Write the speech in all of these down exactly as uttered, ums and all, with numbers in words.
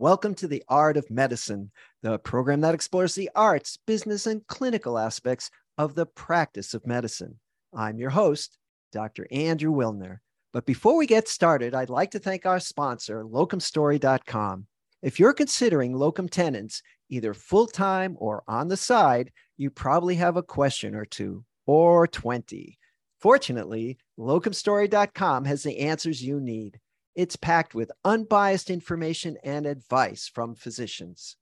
Welcome to The Art of Medicine, the program that explores the arts, business, and clinical aspects of the practice of medicine. I'm your host, Doctor Andrew Wilner. But before we get started, I'd like to thank our sponsor, locum story dot com. If you're considering locum tenens, either full-time or on the side, you probably have a question or two, or twenty. Fortunately, locum story dot com has the answers you need. It's packed with unbiased information and advice from physicians.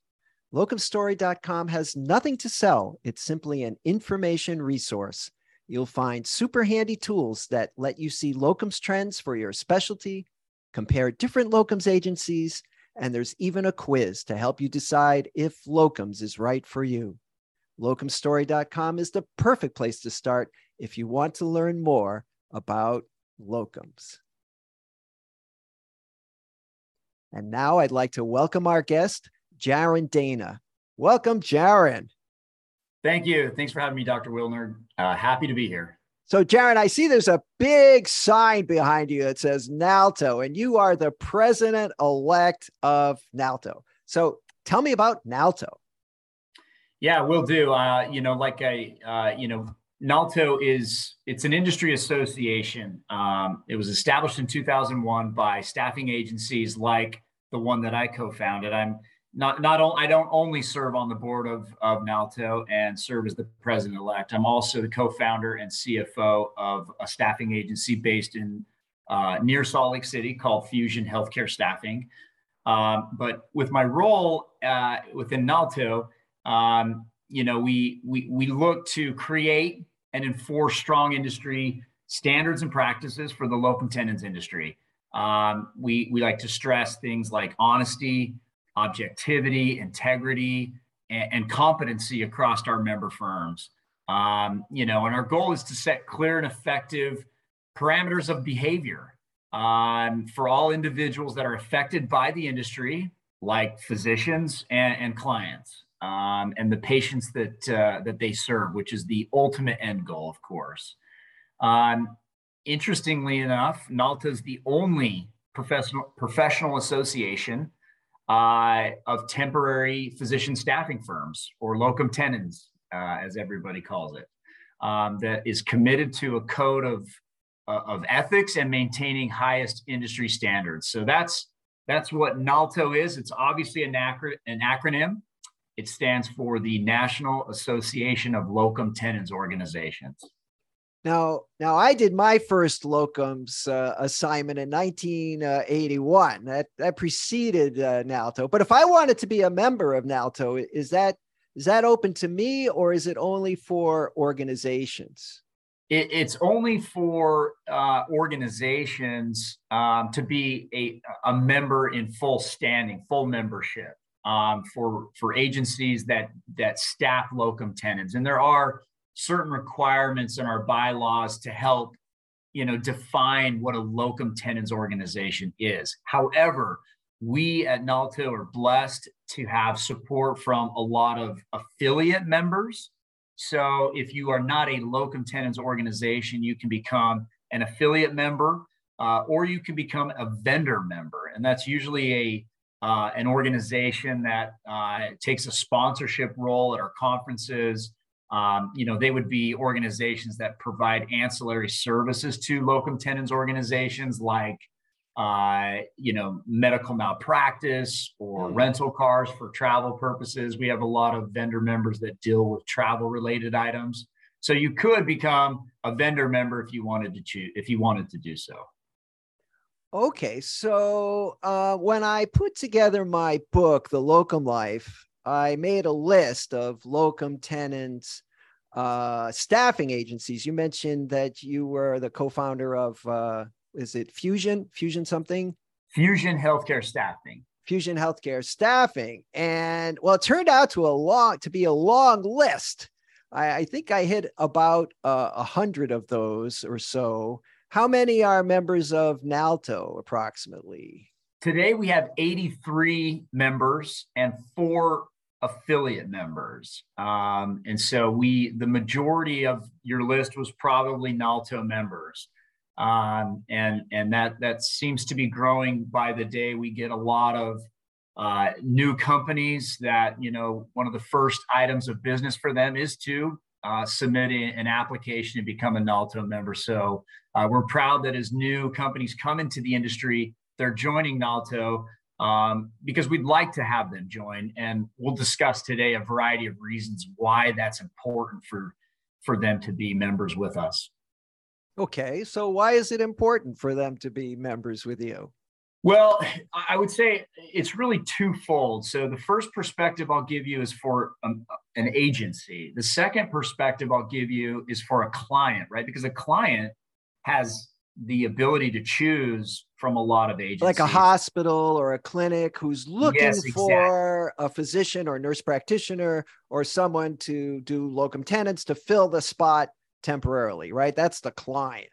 locum story dot com has nothing to sell. It's simply an information resource. You'll find super handy tools that let you see locums trends for your specialty, compare different locums agencies, and there's even a quiz to help you decide if locums is right for you. locum story dot com is the perfect place to start if you want to learn more about locums. And now I'd like to welcome our guest, Jarin Dana. Welcome, Jarin. Thank you. Thanks for having me, Doctor Wilner. Uh, happy to be here. So, Jarin, I see there's a big sign behind you that says NALTO, and you are the president-elect of NALTO. So tell me about NALTO. Yeah, will do. Uh, you know, like I, uh, you know, NALTO is, it's an industry association. Um, it was established in two thousand one by staffing agencies like the one that I co-founded. I'm not, not only, I don't only serve on the board of, of NALTO and serve as the president-elect. I'm also the co-founder and C F O of a staffing agency based in uh, near Salt Lake City called Fusion Healthcare Staffing. Um, but with my role uh, within NALTO, um, you know, we, we, we look to create and enforce strong industry standards and practices for the locum tenens industry. Um, we, we like to stress things like honesty, objectivity, integrity, and, and competency across our member firms. Um, you know, and our goal is to set clear and effective parameters of behavior um, for all individuals that are affected by the industry, like physicians and, and clients. Um, and the patients that uh, that they serve, which is the ultimate end goal, of course. Um, interestingly enough, NALTO is the only professional professional association uh, of temporary physician staffing firms, or locum tenens, uh, as everybody calls it, um, that is committed to a code of uh, of ethics and maintaining highest industry standards. So that's that's what NALTO is. It's obviously an, acro- an acronym. It stands for the National Association of Locum Tenens Organizations. Now, now I did my first locums uh, assignment in nineteen eighty-one. That that preceded uh, NALTO. But if I wanted to be a member of NALTO, is that is that open to me, or is it only for organizations? It, it's only for uh, organizations um, to be a a member in full standing, full membership. Um, for for agencies that that staff locum tenens, and there are certain requirements in our bylaws to help, you know, define what a locum tenens organization is. However, we at NALTO are blessed to have support from a lot of affiliate members. So if you are not a locum tenens organization, you can become an affiliate member, uh, or you can become a vendor member, and that's usually a Uh, an organization that uh, takes a sponsorship role at our conferences. Um, you know, they would be organizations that provide ancillary services to locum tenens organizations, like, uh, you know, medical malpractice or mm-hmm. rental cars for travel purposes. We have a lot of vendor members that deal with travel related items. So you could become a vendor member if you wanted to choose, if you wanted to do so. Okay, so uh, when I put together my book, The Locum Life, I made a list of locum tenens uh, staffing agencies. You mentioned that you were the co-founder of, uh, is it Fusion? Fusion something? Fusion Healthcare Staffing. Fusion Healthcare Staffing. And well, it turned out to, a long, to be a long list. I, I think I hit about uh, one hundred of those or so. How many are members of NALTO approximately? Today we have eighty-three members and four affiliate members. Um, and so we, the majority of your list was probably NALTO members. Um, and and that, that seems to be growing by the day. We get a lot of uh, new companies that, you know, one of the first items of business for them is to uh, submit an application and become a NALTO member. So uh, we're proud that as new companies come into the industry, they're joining NALTO um, because we'd like to have them join. And we'll discuss today a variety of reasons why that's important for, for them to be members with us. Okay, so why is it important for them to be members with you? Well, I would say it's really twofold. So the first perspective I'll give you is for um, an agency. The second perspective I'll give you is for a client, right? Because a client has the ability to choose from a lot of agencies. Like a hospital or a clinic who's looking yes, exactly. for a physician or nurse practitioner or someone to do locum tenens to fill the spot temporarily, right? That's the client.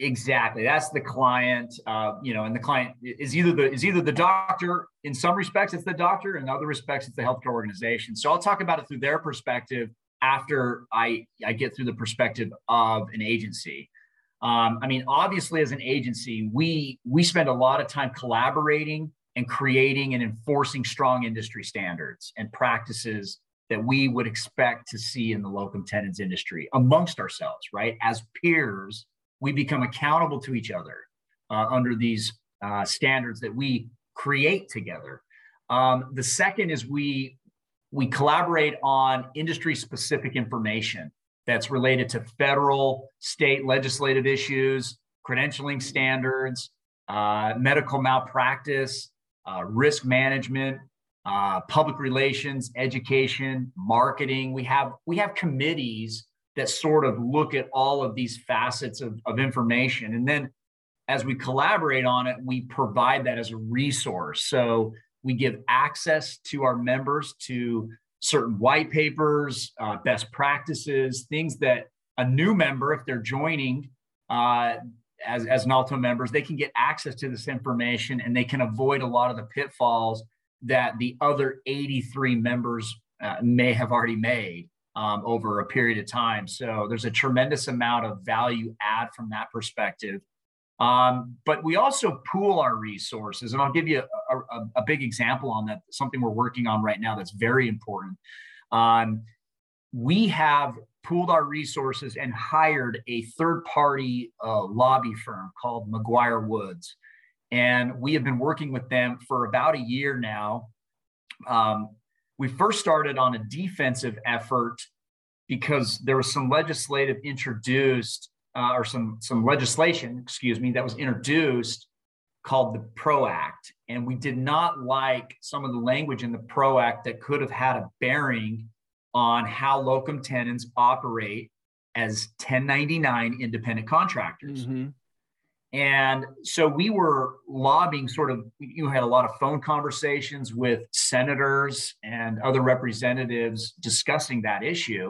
Exactly. That's the client, uh, you know, and the client is either the, is either the doctor, in some respects, it's the doctor, in other respects, it's the healthcare organization. So I'll talk about it through their perspective after I, I get through the perspective of an agency. Um, I mean, obviously, as an agency, we, we spend a lot of time collaborating and creating and enforcing strong industry standards and practices that we would expect to see in the locum tenens industry amongst ourselves, right? As peers, we become accountable to each other uh, under these uh, standards that we create together. Um, the second is we, we collaborate on industry-specific information that's related to federal, state legislative issues, credentialing standards, uh, medical malpractice, uh, risk management, Uh, public relations, education, marketing. We have we have committees that sort of look at all of these facets of, of information. And then as we collaborate on it, we provide that as a resource. So we give access to our members to certain white papers, uh, best practices, things that a new member, if they're joining uh, as, as NALTO members, they can get access to this information and they can avoid a lot of the pitfalls that the other eighty-three members uh, may have already made um, over a period of time. So there's a tremendous amount of value add from that perspective. Um, but we also pool our resources. And I'll give you a, a, a big example on that, something we're working on right now that's very important. Um, we have pooled our resources and hired a third-party uh, lobby firm called McGuire Woods. And we have been working with them for about a year now. Um, we first started on a defensive effort because there was some legislative introduced, uh, or some, some legislation, excuse me, that was introduced called the PRO Act. And we did not like some of the language in the PRO Act that could have had a bearing on how locum tenens operate as ten ninety-nine independent contractors. Mm-hmm. And so we were lobbying sort of, you had a lot of phone conversations with senators and other representatives discussing that issue.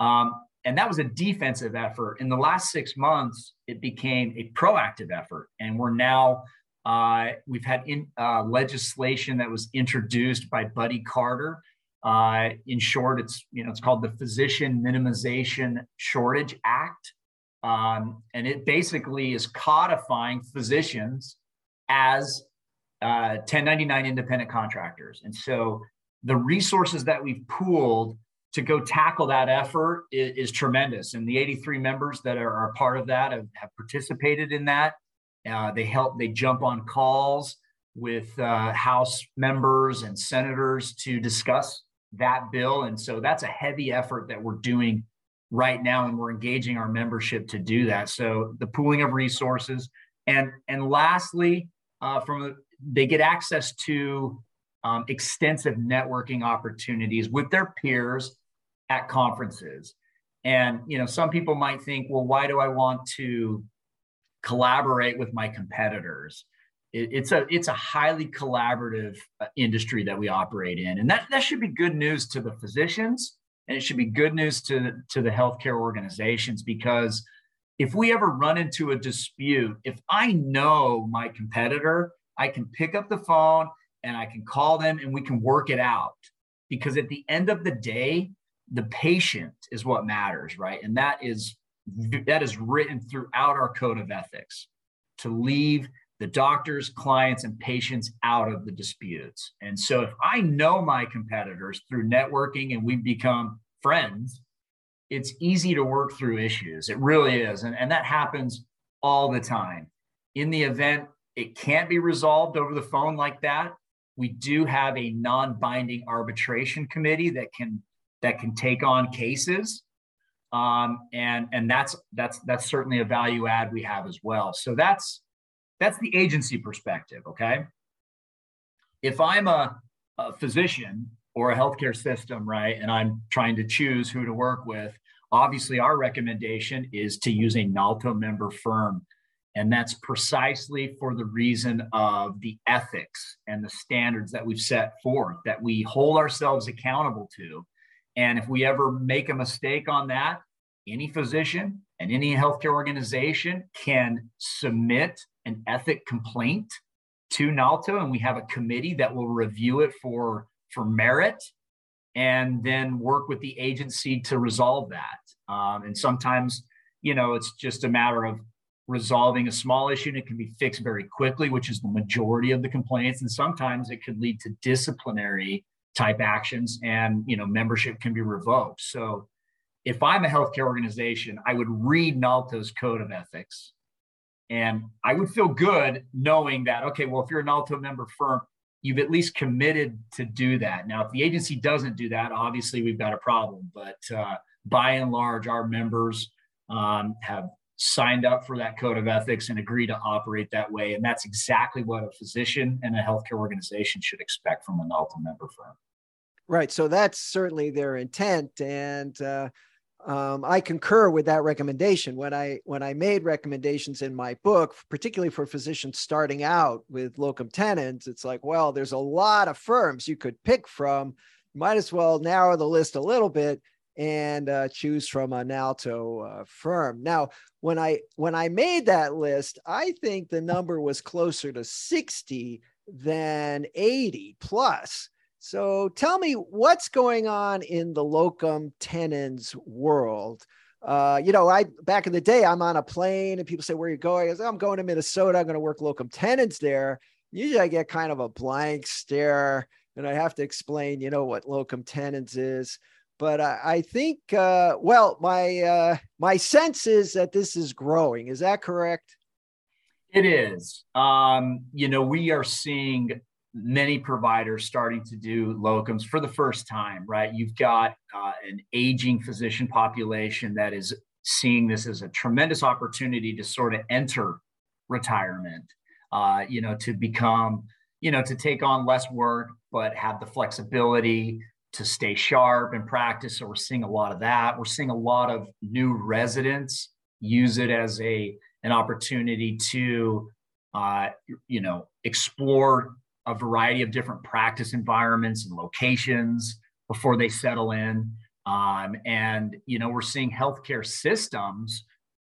Um, and that was a defensive effort. In the last six months, it became a proactive effort. And we're now, uh, we've had in, uh, legislation that was introduced by Buddy Carter. Uh, in short, it's, you know, it's called the Physician Immigration Shortage Act. Um, and it basically is codifying physicians as uh, ten ninety-nine independent contractors. And so the resources that we've pooled to go tackle that effort is, is tremendous. And the eighty-three members that are, are part of that have, have participated in that. Uh, they help, they jump on calls with uh, House members and senators to discuss that bill. And so that's a heavy effort that we're doing right now, and we're engaging our membership to do that. So the pooling of resources, and and lastly, uh, from they get access to um, extensive networking opportunities with their peers at conferences. And you know, some people might think, well, why do I want to collaborate with my competitors? It, it's a it's a highly collaborative industry that we operate in, and that that should be good news to the physicians. And it should be good news to, to the healthcare organizations, because if we ever run into a dispute, if I know my competitor, I can pick up the phone and I can call them and we can work it out. Because at the end of the day, the patient is what matters, right? And that is that is written throughout our code of ethics, to leave the doctors, clients, and patients out of the disputes. And so if I know my competitors through networking and we've become friends, it's easy to work through issues. It really is. And, and that happens all the time. In the event it can't be resolved over the phone like that, we do have a non-binding arbitration committee that can that can take on cases. Um, and and that's that's that's certainly a value add we have as well. So that's That's the agency perspective, okay? If I'm a, a physician or a healthcare system, right, and I'm trying to choose who to work with, obviously our recommendation is to use a NALTO member firm. And that's precisely for the reason of the ethics and the standards that we've set forth, that we hold ourselves accountable to. And if we ever make a mistake on that, any physician and any healthcare organization can submit an ethic complaint to NALTO, and we have a committee that will review it for, for merit and then work with the agency to resolve that. Um, and sometimes, you know, it's just a matter of resolving a small issue and it can be fixed very quickly, which is the majority of the complaints. And sometimes it could lead to disciplinary type actions and, you know, membership can be revoked. So if I'm a healthcare organization, I would read NALTO's code of ethics. And I would feel good knowing that, okay, well, if you're a NALTO member firm, you've at least committed to do that. Now, if the agency doesn't do that, obviously we've got a problem. But uh, by and large, our members um, have signed up for that code of ethics and agree to operate that way. And that's exactly what a physician and a healthcare organization should expect from a NALTO member firm. Right. So that's certainly their intent. And uh... Um, I concur with that recommendation. When I when I made recommendations in my book, particularly for physicians starting out with locum tenens, it's like, well, there's a lot of firms you could pick from. Might as well narrow the list a little bit and uh, choose from a NALTO uh, firm. Now, when I when I made that list, I think the number was closer to sixty than eighty plus. So tell me what's going on in the locum tenens world. Uh, you know, I back in the day, I'm on a plane and people say, where are you going? I say, I'm going to Minnesota. I'm going to work locum tenens there. Usually I get kind of a blank stare and I have to explain, you know, what locum tenens is. But I, I think, uh, well, my, uh, my sense is that this is growing. Is that correct? It is. Um, you know, we are seeing many providers starting to do locums for the first time, right? You've got uh, an aging physician population that is seeing this as a tremendous opportunity to sort of enter retirement, uh, you know, to become, you know, to take on less work, but have the flexibility to stay sharp and practice. So we're seeing a lot of that. We're seeing a lot of new residents use it as a an opportunity to, uh, you know, explore a variety of different practice environments and locations before they settle in. Um, and, you know, we're seeing healthcare systems,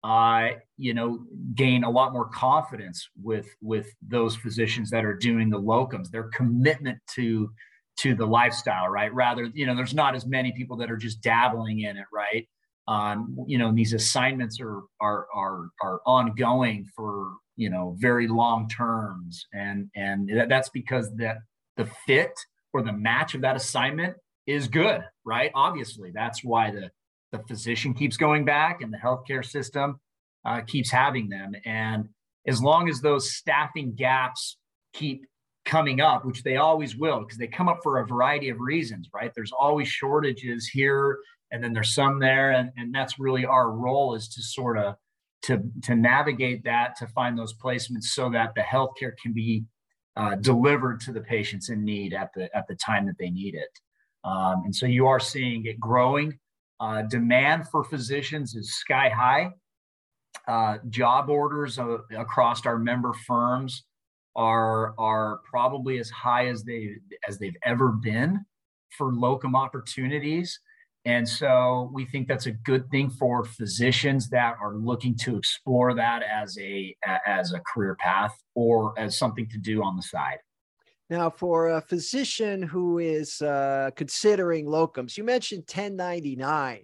uh, you know, gain a lot more confidence with, with those physicians that are doing the locums, their commitment to, to the lifestyle, right? Rather, you know, there's not as many people that are just dabbling in it, right? Um, you know, these assignments are, are, are, are ongoing for, you know, very long terms. And, and that's because that the fit or the match of that assignment is good, right? Obviously, that's why the, the physician keeps going back and the healthcare system uh, keeps having them. And as long as those staffing gaps keep coming up, which they always will, because they come up for a variety of reasons, right? There's always shortages here, and then there's some there. And, and that's really our role, is to sort of to, to navigate that, to find those placements so that the healthcare can be uh, delivered to the patients in need at the, at the time that they need it. Um, and so you are seeing it growing. Uh, demand for physicians is sky high. Uh, job orders uh, across our member firms are, are probably as high as they, as they've ever been for locum opportunities. And so we think that's a good thing for physicians that are looking to explore that as a as a career path or as something to do on the side. Now, for a physician who is uh, considering locums, you mentioned ten ninety-nine.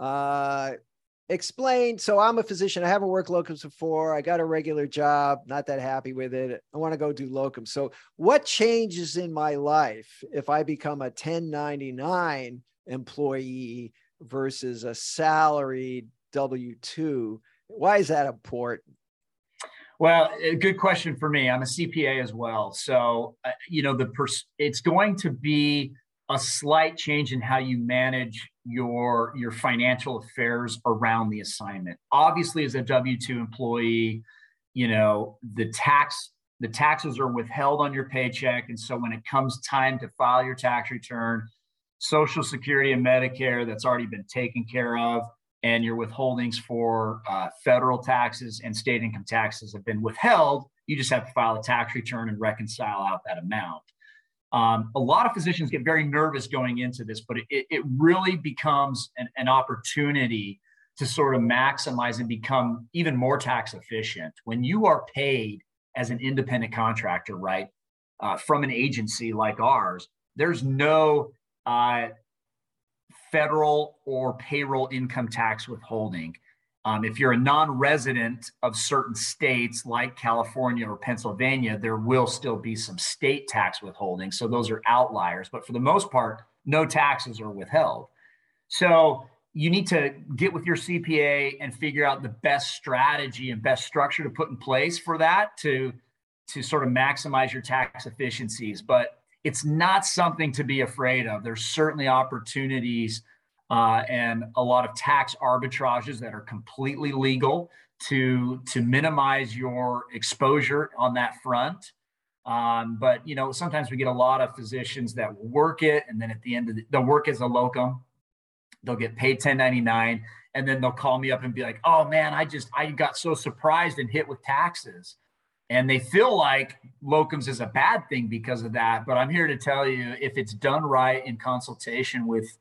Uh, explain, so I'm a physician, I haven't worked locums before, I got a regular job, not that happy with it, I want to go do locums. So what changes in my life if I become a ten ninety-nine employee versus a salaried W two? Why is that important? Well, good question for me. I'm a C P A as well. So, uh, you know, the pers- it's going to be a slight change in how you manage your, your financial affairs around the assignment. Obviously, as a W two employee, you know, the tax, the taxes are withheld on your paycheck. And so when it comes time to file your tax return, Social Security and Medicare, that's already been taken care of. And your withholdings for uh, federal taxes and state income taxes have been withheld. You just have to file a tax return and reconcile out that amount. Um, a lot of physicians get very nervous going into this, but it, it really becomes an, an opportunity to sort of maximize and become even more tax efficient. When you are paid as an independent contractor, right, uh, from an agency like ours, there's no uh, federal or payroll income tax withholding. Um, if you're a non-resident of certain states like California or Pennsylvania, there will still be some state tax withholding. So those are outliers, but for the most part, no taxes are withheld. So you need to get with your C P A and figure out the best strategy and best structure to put in place for that to, to sort of maximize your tax efficiencies. But it's not something to be afraid of. There's certainly opportunities uh, and a lot of tax arbitrages that are completely legal to, to minimize your exposure on that front. Um, but, you know, sometimes we get a lot of physicians that will work it, and then at the end of the, they'll work as a locum, they'll get paid ten ninety-nine, and then they'll call me up and be like, oh man, I just, I got so surprised and hit with taxes. And they feel like locums is a bad thing because of that. But I'm here to tell you, if it's done right in consultation with,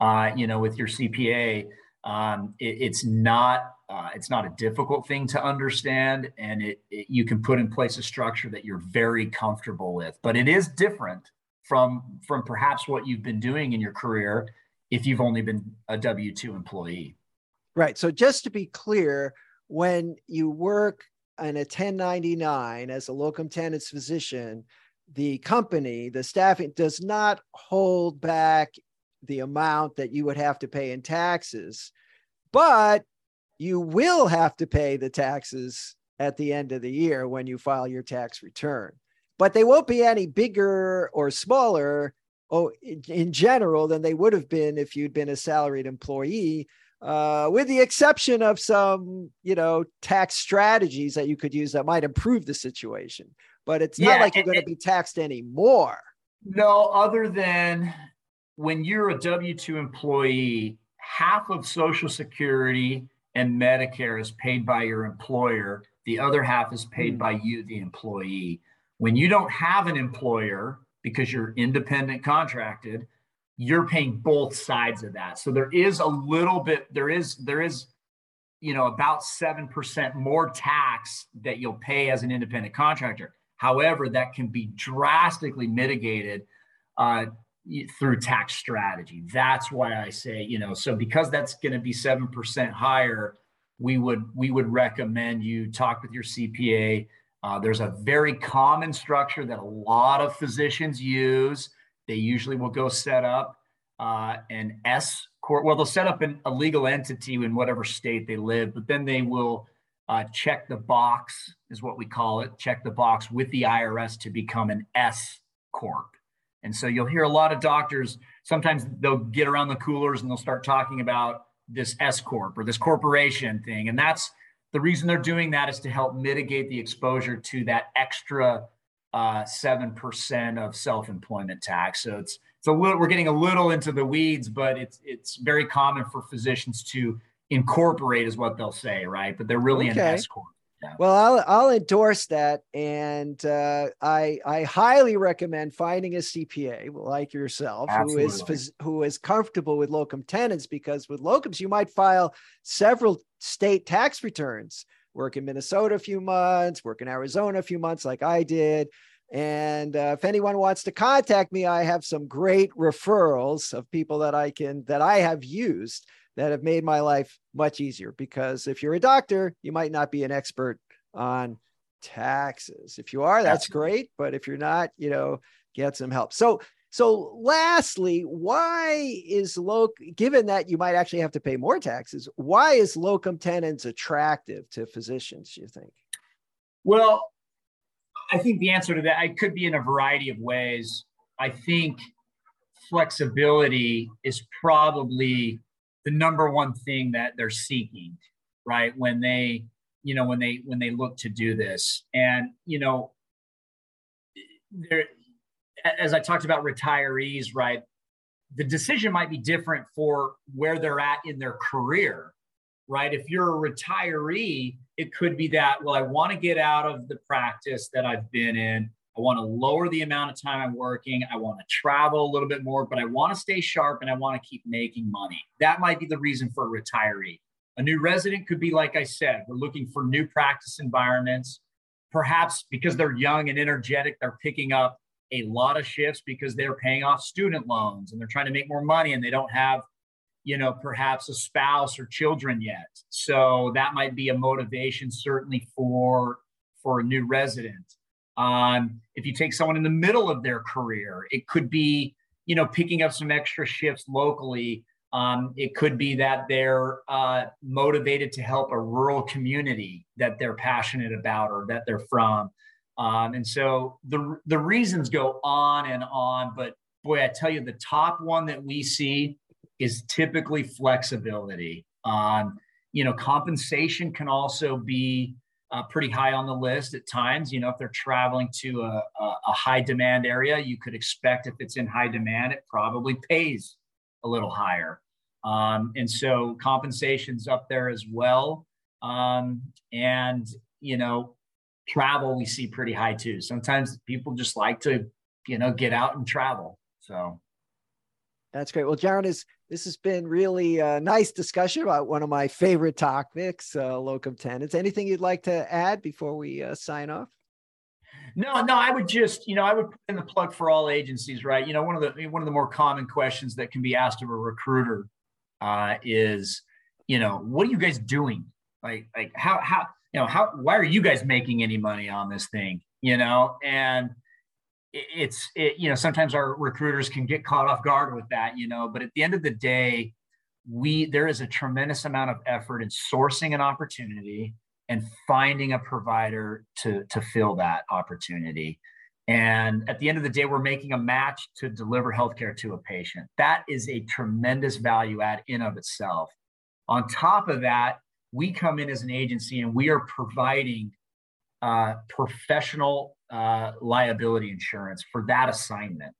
uh, you know, with your C P A, um, it, it's not uh, it's not a difficult thing to understand, and it, it you can put in place a structure that you're very comfortable with. But it is different from from perhaps what you've been doing in your career if you've only been a W two employee. Right. So just to be clear, when you work and a ten ninety-nine as a locum tenens physician, the company, the staffing does not hold back the amount that you would have to pay in taxes, but you will have to pay the taxes at the end of the year when you file your tax return, but they won't be any bigger or smaller oh, in general than they would have been if you'd been a salaried employee. Uh, with the exception of some, you know, tax strategies that you could use that might improve the situation, but it's yeah, not like you're going to be taxed anymore. No, other than when you're a W two employee, half of Social Security and Medicare is paid by your employer. The other half is paid mm-hmm. by you, the employee. When you don't have an employer because you're independent contracted, you're paying both sides of that. So there is a little bit, there is, there is, you know, about seven percent more tax that you'll pay as an independent contractor. However, that can be drastically mitigated uh, through tax strategy. That's why I say, you know, so because that's going to be seven percent higher, we would, we would recommend you talk with your C P A. Uh, there's a very common structure that a lot of physicians use. They usually will go set up uh, an S corp. Well, they'll set up an, a legal entity in whatever state they live, but then they will uh, check the box, is what we call it, check the box with the I R S to become an S corp. And so you'll hear a lot of doctors, sometimes they'll get around the coolers and they'll start talking about this S corp or this corporation thing. And that's the reason they're doing that, is to help mitigate the exposure to that extra Uh, seven percent of self-employment tax. So it's, it's a little, we're getting a little into the weeds, but it's, it's very common for physicians to incorporate, is what they'll say, right? But they're really okay. An S corp. Yeah. Well, I'll, I'll endorse that. And uh, I, I highly recommend finding a C P A like yourself, Absolutely. who is, who is comfortable with locum tenens, because with locums, you might file several state tax returns. Work in Minnesota a few months, work in Arizona a few months like I did. And uh, if anyone wants to contact me, I have some great referrals of people that I can, that I have used that have made my life much easier. Because if you're a doctor, you might not be an expert on taxes. If you are, that's great. But if you're not, you know, get some help. So, so lastly, why is loc, given that you might actually have to pay more taxes, why is locum tenens attractive to physicians, you think? Well, I think the answer to that, it could be in a variety of ways. I think flexibility is probably the number one thing that they're seeking, right? When they, you know, when they, when they look to do this. And, you know, there, as I talked about retirees, right? The decision might be different for where they're at in their career, right? If you're a retiree, it could be that, well, I want to get out of the practice that I've been in. I want to lower the amount of time I'm working. I want to travel a little bit more, but I want to stay sharp and I want to keep making money. That might be the reason for a retiree. A new resident could be, like I said, we're looking for new practice environments. Perhaps because they're young and energetic, they're picking up a lot of shifts because they're paying off student loans and they're trying to make more money and they don't have, you know, perhaps a spouse or children yet. So that might be a motivation certainly for, for a new resident. Um, if you take someone in the middle of their career, it could be, you know, picking up some extra shifts locally. Um, it could be that they're uh, motivated to help a rural community that they're passionate about or that they're from. Um, and so the, the reasons go on and on, but boy, I tell you, the top one that we see is typically flexibility. Um, you know, compensation can also be Uh, pretty high on the list at times. You know, if they're traveling to a, a, a high demand area, you could expect if it's in high demand, it probably pays a little higher. Um, and so compensation's up there as well. Um, and, you know, travel we see pretty high too. Sometimes people just like to, you know, get out and travel. So. That's great. Well, Jarin, is, this has been really a nice discussion about one of my favorite topics, uh, locum tenens. Anything you'd like to add before we uh, sign off? No, no, I would just, you know, I would put in the plug for all agencies, right? You know, one of the one of the more common questions that can be asked of a recruiter uh, is, you know, what are you guys doing? Like, like how, how, you know, how, why are you guys making any money on this thing? You know, and it's, it, you know, sometimes our recruiters can get caught off guard with that, you know, but at the end of the day, we, there is a tremendous amount of effort in sourcing an opportunity and finding a provider to, to fill that opportunity. And at the end of the day, we're making a match to deliver healthcare to a patient. That is a tremendous value add in of itself. On top of that, we come in as an agency and we are providing uh, professional Uh, liability insurance for that assignment.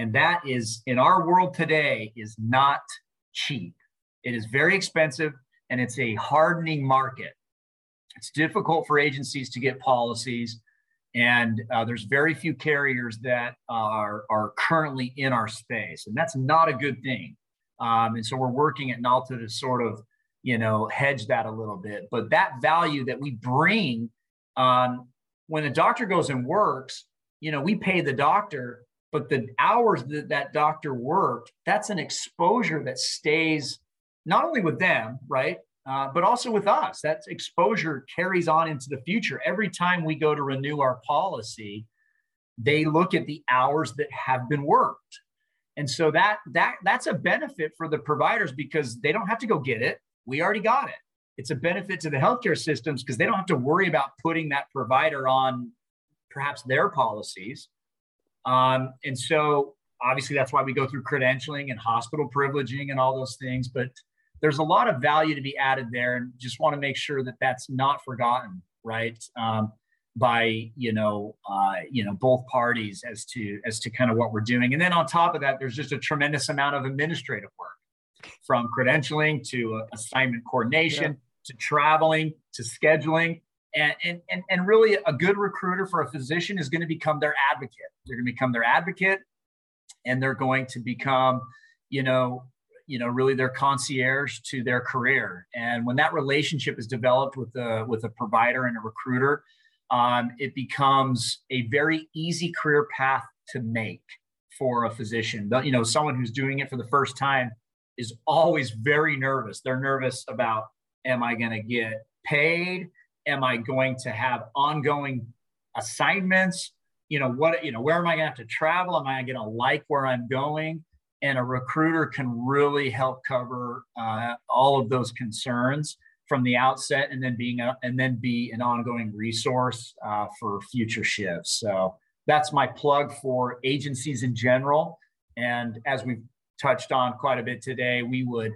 And that is, in our world today, is not cheap. It is very expensive and it's a hardening market. It's difficult for agencies to get policies and uh, there's very few carriers that are, are currently in our space. And that's not a good thing. Um, and so we're working at NALTO to sort of, you know, hedge that a little bit. But that value that we bring um, when a doctor goes and works, you know, we pay the doctor, but the hours that that doctor worked, that's an exposure that stays not only with them, right, uh, but also with us. That exposure carries on into the future. Every time we go to renew our policy, they look at the hours that have been worked. And so that that that's a benefit for the providers because they don't have to go get it. We already got it. It's a benefit to the healthcare systems because they don't have to worry about putting that provider on perhaps their policies. Um, and so obviously that's why we go through credentialing and hospital privileging and all those things, but there's a lot of value to be added there and just want to make sure that that's not forgotten, right? Um, by, you know, uh, you know, both parties as to, as to kind of what we're doing. And then on top of that, there's just a tremendous amount of administrative work, from credentialing to assignment coordination, yeah, to traveling, to scheduling. And, and, and, and really a good recruiter for a physician is going to become their advocate. They're going to become their advocate and they're going to become, you know, you know, really their concierge to their career. And when that relationship is developed with a, with a provider and a recruiter, um, it becomes a very easy career path to make for a physician. You know, someone who's doing it for the first time, is always very nervous. They're nervous about, am I going to get paid? Am I going to have ongoing assignments? You know, what, you know, where am I going to have to travel? Am I going to like where I'm going? And a recruiter can really help cover uh, all of those concerns from the outset, and then being a, and then be an ongoing resource uh, for future shifts. So that's my plug for agencies in general. And as we've touched on quite a bit today, we would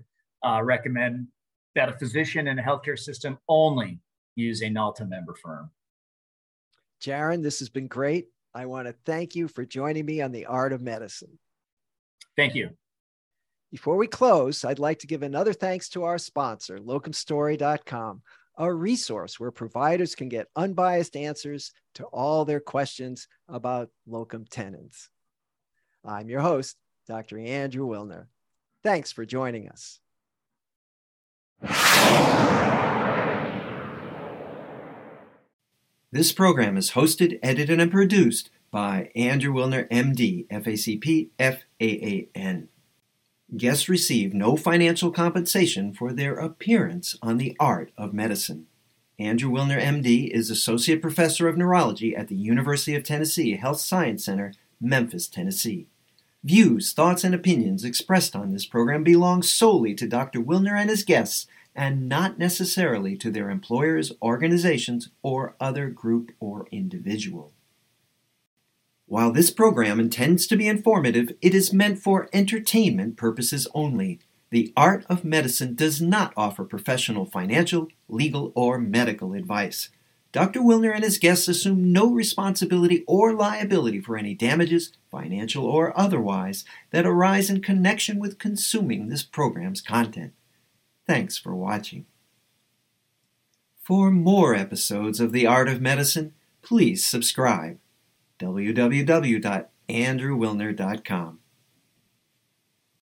uh, recommend that a physician in a healthcare system only use a NALTO member firm. Jarin, this has been great. I want to thank you for joining me on The Art of Medicine. Thank you. Before we close, I'd like to give another thanks to our sponsor, locum story dot com, a resource where providers can get unbiased answers to all their questions about locum tenens. I'm your host, Doctor Andrew Wilner. Thanks for joining us. This program is hosted, edited, and produced by Andrew Wilner, M D, F A C P, F A A N. Guests receive no financial compensation for their appearance on The Art of Medicine. Andrew Wilner, M D, is Associate Professor of Neurology at the University of Tennessee Health Science Center, Memphis, Tennessee. Views, thoughts, and opinions expressed on this program belong solely to Doctor Wilner and his guests, and not necessarily to their employers, organizations, or other group or individual. While this program intends to be informative, it is meant for entertainment purposes only. The Art of Medicine does not offer professional financial, legal, or medical advice. Doctor Wilner and his guests assume no responsibility or liability for any damages, financial or otherwise, that arise in connection with consuming this program's content. Thanks for watching. For more episodes of The Art of Medicine, please subscribe. w w w dot andrew wilner dot com